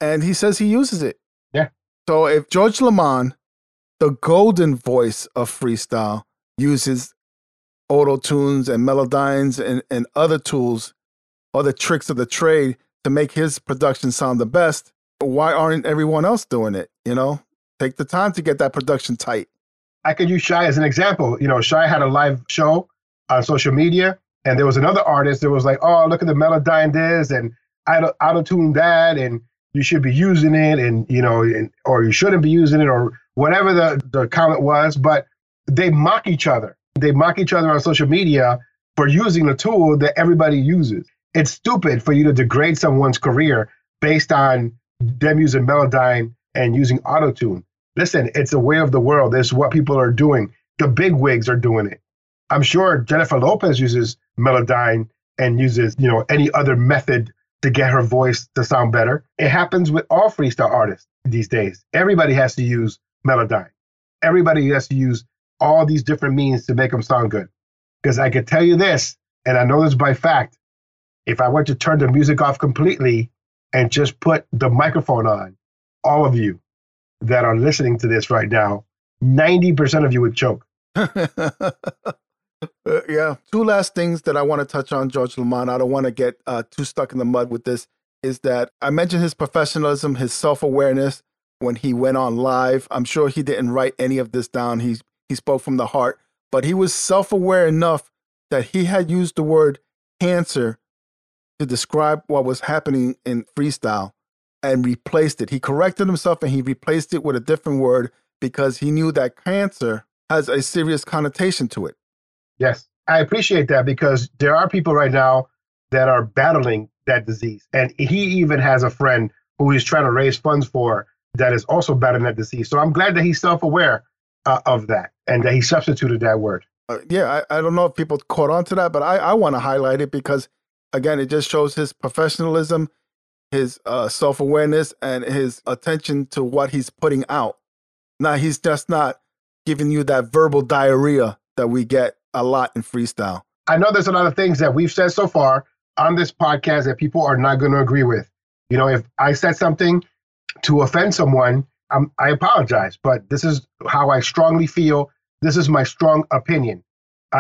And he says he uses it. Yeah. So if George LaMond, the golden voice of freestyle, uses auto-tunes and Melodynes and other tools, other tricks of the trade to make his production sound the best, why aren't everyone else doing it? You know, take the time to get that production tight. I could use Shy as an example. You know, Shy had a live show on social media, and there was another artist that was like, oh, look at the Melodyne this, and auto-tune that, and you should be using it, and, you know, or you shouldn't be using it, or whatever the comment was. But they mock each other. They mock each other on social media for using the tool that everybody uses. It's stupid for you to degrade someone's career based on them using Melodyne and using auto-tune. Listen, it's a way of the world. It's what people are doing. The big wigs are doing it. I'm sure Jennifer Lopez uses Melodyne and uses, you know, any other method to get her voice to sound better. It happens with all freestyle artists these days. Everybody has to use Melodyne. Everybody has to use all these different means to make them sound good. Because I could tell you this, and I know this by fact, if I were to turn the music off completely and just put the microphone on, all of you that are listening to this right now, 90% of you would choke. Yeah. Two last things that I want to touch on, George LaMond. I don't want to get too stuck in the mud with this, is that I mentioned his professionalism, his self-awareness when he went on live. I'm sure he didn't write any of this down. He spoke from the heart, but he was self-aware enough that he had used the word cancer to describe what was happening in freestyle and replaced it. He corrected himself and he replaced it with a different word because he knew that cancer has a serious connotation to it. Yes, I appreciate that because there are people right now that are battling that disease. And he even has a friend who he's trying to raise funds for that is also battling that disease. So I'm glad that he's self-aware of that and that he substituted that word. Yeah, I don't know if people caught on to that, but I want to highlight it because, again, it just shows his professionalism, his self-awareness, and his attention to what he's putting out. Now, he's just not giving you that verbal diarrhea that we get a lot in freestyle. I know there's a lot of things that we've said so far on this podcast that people are not going to agree with. You know, if I said something to offend someone, I apologize, but this is how I strongly feel. This is my strong opinion.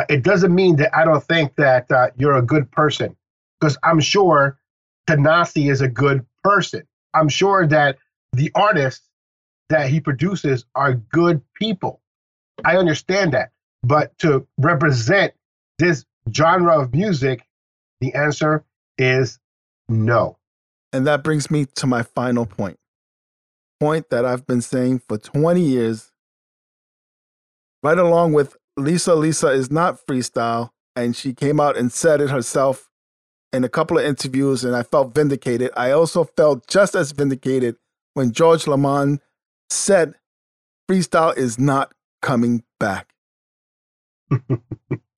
It doesn't mean that I don't think that you're a good person, because I'm sure Tanasi is a good person. I'm sure that the artists that he produces are good people. I understand that. But to represent this genre of music, the answer is no. And that brings me to my final point. Point that I've been saying for 20 years, right along with Lisa is not freestyle, and she came out and said it herself in a couple of interviews, and I felt vindicated. I also felt just as vindicated when George LaMond said, "Freestyle is not coming back."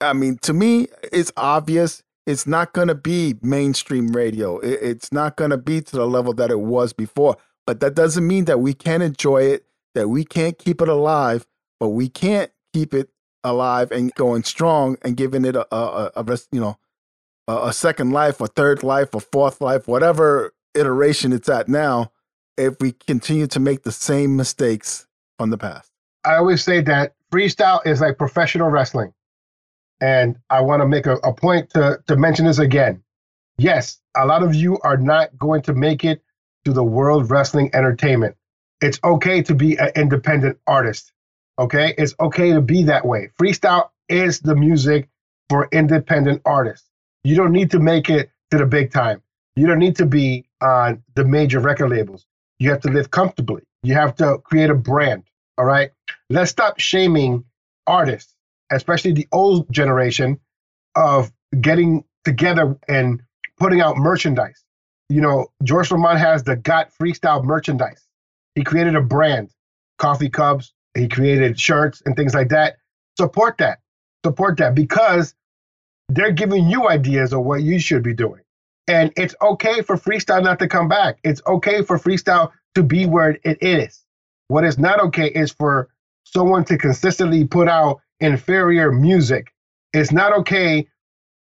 I mean, to me, it's obvious. It's not going to be mainstream radio. It's not going to be to the level that it was before. But that doesn't mean that we can't enjoy it, that we can't keep it alive, but we can't keep it alive and going strong and giving it a second life, a third life, a fourth life, whatever iteration it's at now, if we continue to make the same mistakes from the past. I always say that freestyle is like professional wrestling. And I want to make a point to mention this again. Yes, a lot of you are not going to make it to the World Wrestling Entertainment. It's okay to be an independent artist. Okay? It's okay to be that way. Freestyle is the music for independent artists. You don't need to make it to the big time. You don't need to be on the major record labels. You have to live comfortably. You have to create a brand. All right? Let's stop shaming artists, especially the old generation, of getting together and putting out merchandise. You know, George LaMond has the Got Freestyle merchandise. He created a brand, coffee cups. He created shirts and things like that. Support that. Support that, because they're giving you ideas of what you should be doing. And it's okay for freestyle not to come back. It's okay for freestyle to be where it is. What is not okay is for someone to consistently put out inferior music. It's not okay.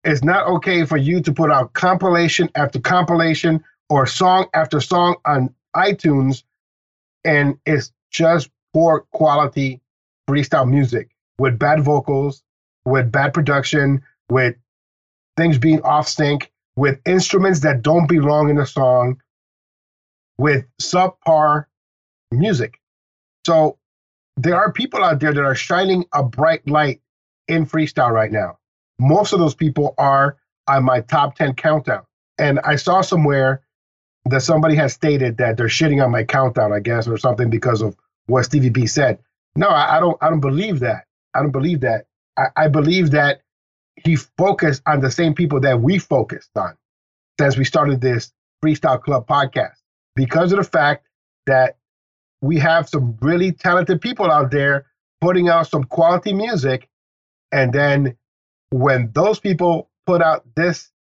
It's not okay for you to put out compilation after compilation or song after song on iTunes, and it's just poor quality freestyle music with bad vocals, with bad production, with things being off sync, with instruments that don't belong in a song, with subpar music. So there are people out there that are shining a bright light in freestyle right now. Most of those people are on my top 10 countdown. And I saw somewhere that somebody has stated that they're shitting on my countdown, I guess, or something, because of what Stevie B said. No, I don't believe that. I don't believe that. I believe that he focused on the same people that we focused on since we started this Freestyle Club podcast, because of the fact that we have some really talented people out there putting out some quality music. And then when those people put out this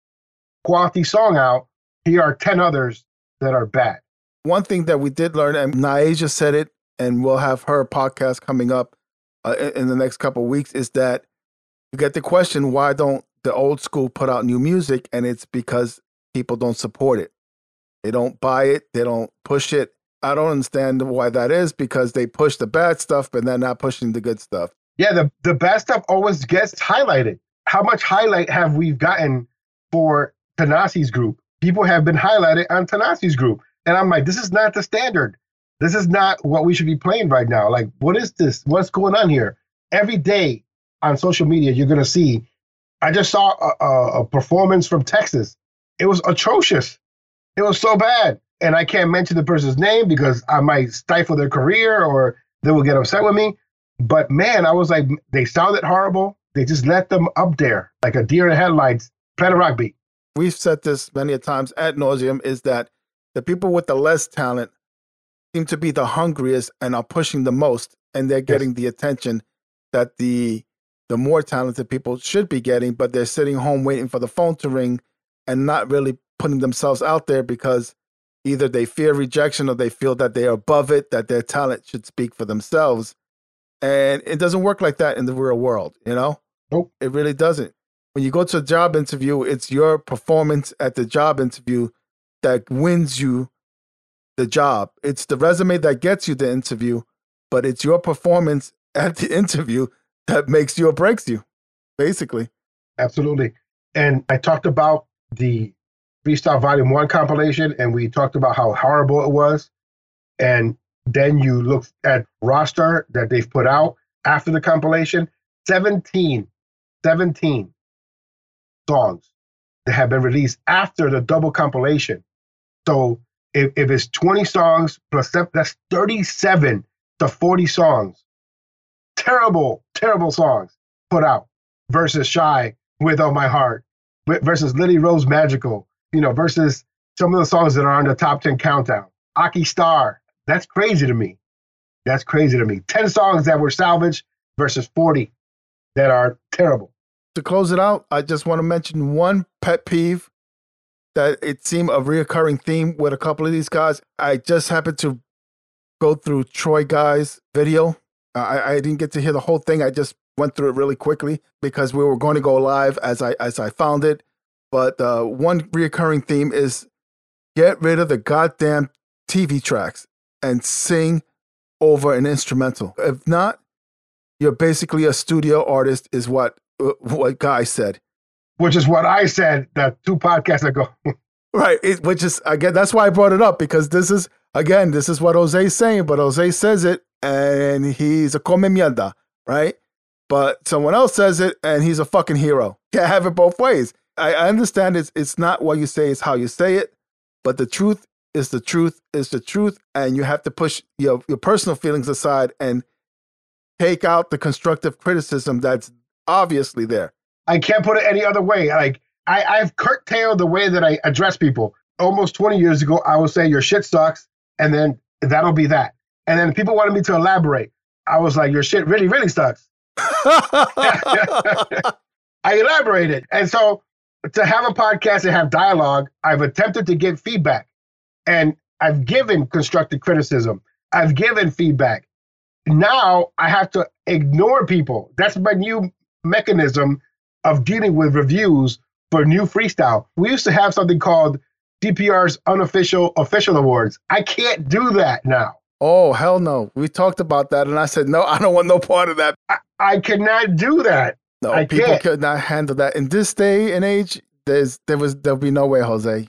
quality song out, here are 10 others that are bad. One thing that we did learn, and Niaja said it, and we'll have her podcast coming up in the next couple of weeks, is that you get the question, why don't the old school put out new music? And it's because people don't support it. They don't buy it. They don't push it. I don't understand why that is, because they push the bad stuff, but they're not pushing the good stuff. Yeah, the bad stuff always gets highlighted. How much highlight have we gotten for Tanasi's group? People have been highlighted on Tanasi's group. And I'm like, this is not the standard. This is not what we should be playing right now. Like, what is this? What's going on here? Every day on social media, you're going to see, I just saw a performance from Texas. It was atrocious. It was so bad. And I can't mention the person's name because I might stifle their career or they will get upset with me. But man, I was like, they sounded horrible. They just let them up there like a deer in the headlights, playing a rock beat. We've said this many a times ad nauseum, is that the people with the less talent seem to be the hungriest and are pushing the most, and they're getting the attention that the more talented people should be getting, but they're sitting home waiting for the phone to ring and not really putting themselves out there because either they fear rejection or they feel that they are above it, that their talent should speak for themselves. And it doesn't work like that in the real world, you know? Nope. It really doesn't. When you go to a job interview, it's your performance at the job interview that wins you the job. It's the resume that gets you the interview, but it's your performance at the interview that makes you or breaks you, basically. Absolutely. And I talked about the Freestyle Volume 1 compilation, and we talked about how horrible it was. And then you look at roster that they've put out after the compilation, 17 songs that have been released after the double compilation. So if it's 20 songs plus 7, that's 37 to 40 songs. Terrible, terrible songs put out versus Shy with All My Heart versus Lily Rose Magical, you know, versus some of the songs that are on the top 10 countdown. Aki Star, that's crazy to me. 10 songs that were salvaged versus 40 that are terrible. To close it out, I just want to mention one pet peeve that it seemed a reoccurring theme with a couple of these guys. I just happened to go through Troy Guy's video. I didn't get to hear the whole thing. I just went through it really quickly because we were going to go live as I found it. But one reoccurring theme is get rid of the goddamn TV tracks and sing over an instrumental. If not, you're basically a studio artist, is what Guy said. Which is what I said that 2 podcasts ago. Right. Which is, again, that's why I brought it up, because this is what Jose's saying, but Jose says it and he's a come mierda, right? But someone else says it and he's a fucking hero. Can't have it both ways. I understand it's not what you say, it's how you say it, but the truth is the truth is the truth, and you have to push your personal feelings aside and take out the constructive criticism that's obviously there. I can't put it any other way. Like, I've curtailed the way that I address people. Almost 20 years ago, I would say, your shit sucks, and then that'll be that. And then people wanted me to elaborate. I was like, your shit really, really sucks. I elaborated. And so to have a podcast and have dialogue, I've attempted to give feedback. And I've given constructive criticism. I've given feedback. Now I have to ignore people. That's my new mechanism of dealing with reviews for new freestyle. We used to have something called CPR's unofficial official awards. I can't do that now. Oh, hell no. We talked about that, and I said, no, I don't want no part of that. I cannot do that. No, people could not handle that. In this day and age, there'll be no way, Jose.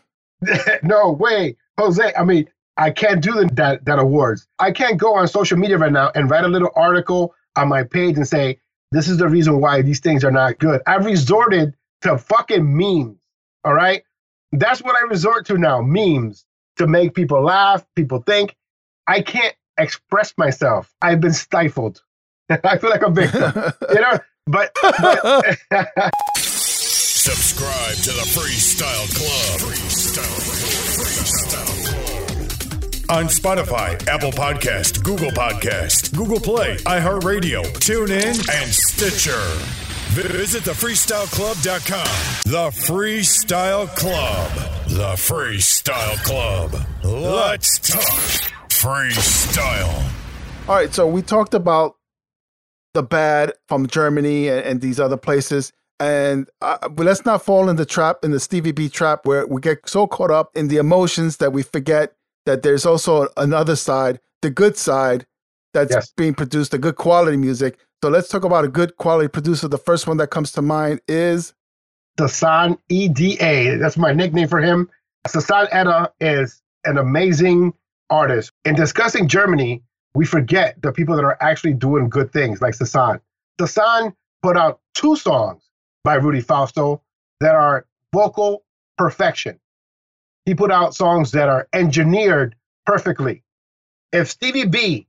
No way, Jose. I mean, I can't do that awards. I can't go on social media right now and write a little article on my page and say, this is the reason why these things are not good. I've resorted to fucking memes, all right? That's what I resort to now, memes, to make people laugh, people think. I can't express myself. I've been stifled. I feel like a victim, you know? But subscribe to the Freestyle Club. Freestyle Club. On Spotify, Apple Podcast, Google Podcast, Google Play, iHeartRadio, TuneIn, and Stitcher. Visit thefreestyleclub.com. The Freestyle Club. The Freestyle Club. Let's talk freestyle. All right, so we talked about the bad from Germany and these other places. And but let's not fall in the trap, in the Stevie B trap, where we get so caught up in the emotions that we forget that there's also another side, the good side that's being produced, the good quality music. So let's talk about a good quality producer. The first one that comes to mind is Sasan Eda. That's my nickname for him. Sasan Eda is an amazing artist. In discussing Germany, we forget the people that are actually doing good things, like Sasan. Sasan put out 2 songs by Rudy Fausto that are vocal perfection. He put out songs that are engineered perfectly. If Stevie B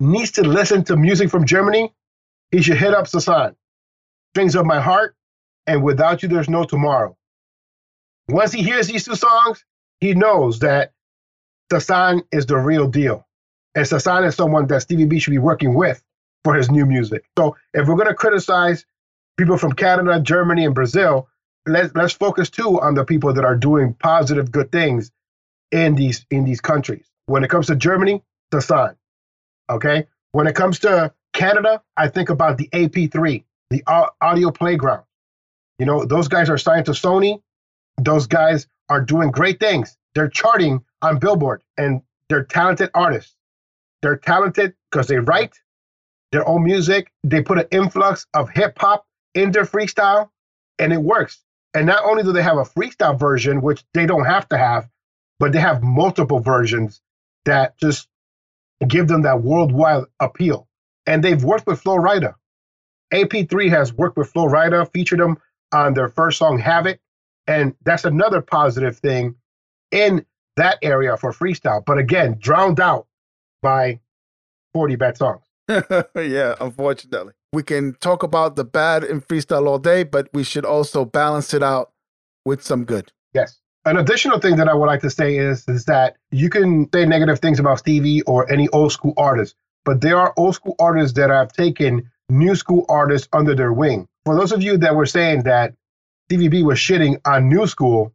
needs to listen to music from Germany, he should hit up Sasan. Strings of My Heart and Without You There's No Tomorrow. Once he hears these 2 songs, he knows that Sasan is the real deal. And Sasan is someone that Stevie B should be working with for his new music. So if we're going to criticize people from Canada, Germany, and Brazil, let's focus too on the people that are doing positive, good things in these countries. When it comes to Germany, Sasan. Okay? When it comes to Canada, I think about the AP3, the Audio Playground. You know, those guys are signed to Sony. Those guys are doing great things. They're charting on Billboard, and they're talented artists. They're talented because they write their own music. They put an influx of hip-hop in their freestyle, and it works. And not only do they have a freestyle version, which they don't have to have, but they have multiple versions that just give them that worldwide appeal. And they've worked with Flo Rida. AP3 has worked with Flo Rida, featured him on their first song, Havoc. And that's another positive thing in that area for freestyle. But again, drowned out by 40 bad songs. Yeah, unfortunately. We can talk about the bad in freestyle all day, but we should also balance it out with some good. Yes. An additional thing that I would like to say is that you can say negative things about Stevie or any old school artist, but there are old school artists that have taken new school artists under their wing. For those of you that were saying that Stevie B was shitting on new school,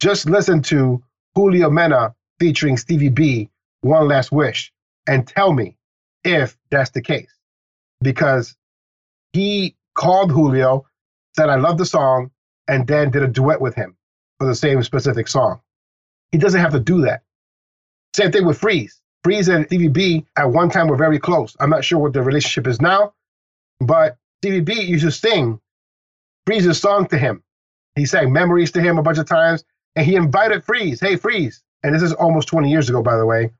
just listen to Julio Mena featuring Stevie B, One Last Wish, and tell me if that's the case. Because he called Julio, said, I love the song, and then did a duet with him for the same specific song. He doesn't have to do that. Same thing with Freeze. Freeze and Stevie B at one time were very close. I'm not sure what their relationship is now, but Stevie B used to sing Freeze's song to him. He sang Memories to him a bunch of times, and he invited Freeze. Hey, Freeze. And this is almost 20 years ago, by the way.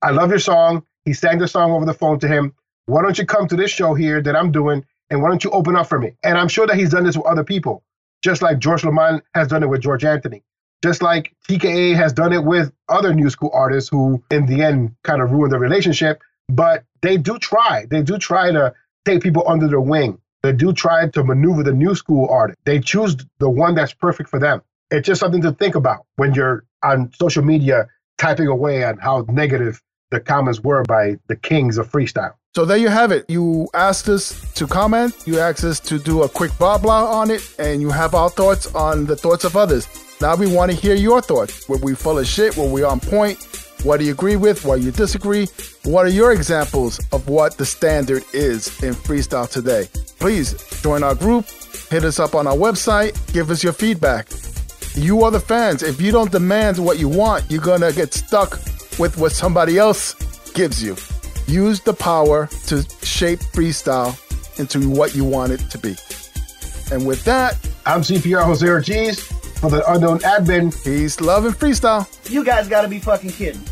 I love your song. He sang the song over the phone to him. Why don't you come to this show here that I'm doing, and why don't you open up for me? And I'm sure that he's done this with other people, just like George LaMond has done it with George Anthony, just like TKA has done it with other new school artists who, in the end, kind of ruined the relationship. But they do try. They do try to take people under their wing. They do try to maneuver the new school artist. They choose the one that's perfect for them. It's just something to think about when you're on social media typing away on how negative the comments were by the kings of freestyle. So there you have it. You asked us to comment. You asked us to do a quick blah, blah on it. And you have our thoughts on the thoughts of others. Now we want to hear your thoughts. Were we full of shit? Were we on point? What do you agree with? What do you disagree? What are your examples of what the standard is in freestyle today? Please join our group. Hit us up on our website. Give us your feedback. You are the fans. If you don't demand what you want, you're going to get stuck with what somebody else gives you. Use the power to shape freestyle into what you want it to be. And with that, I'm CPR Jose Ortiz for the Unknown Admin. Peace, love, and freestyle. You guys gotta be fucking kidding.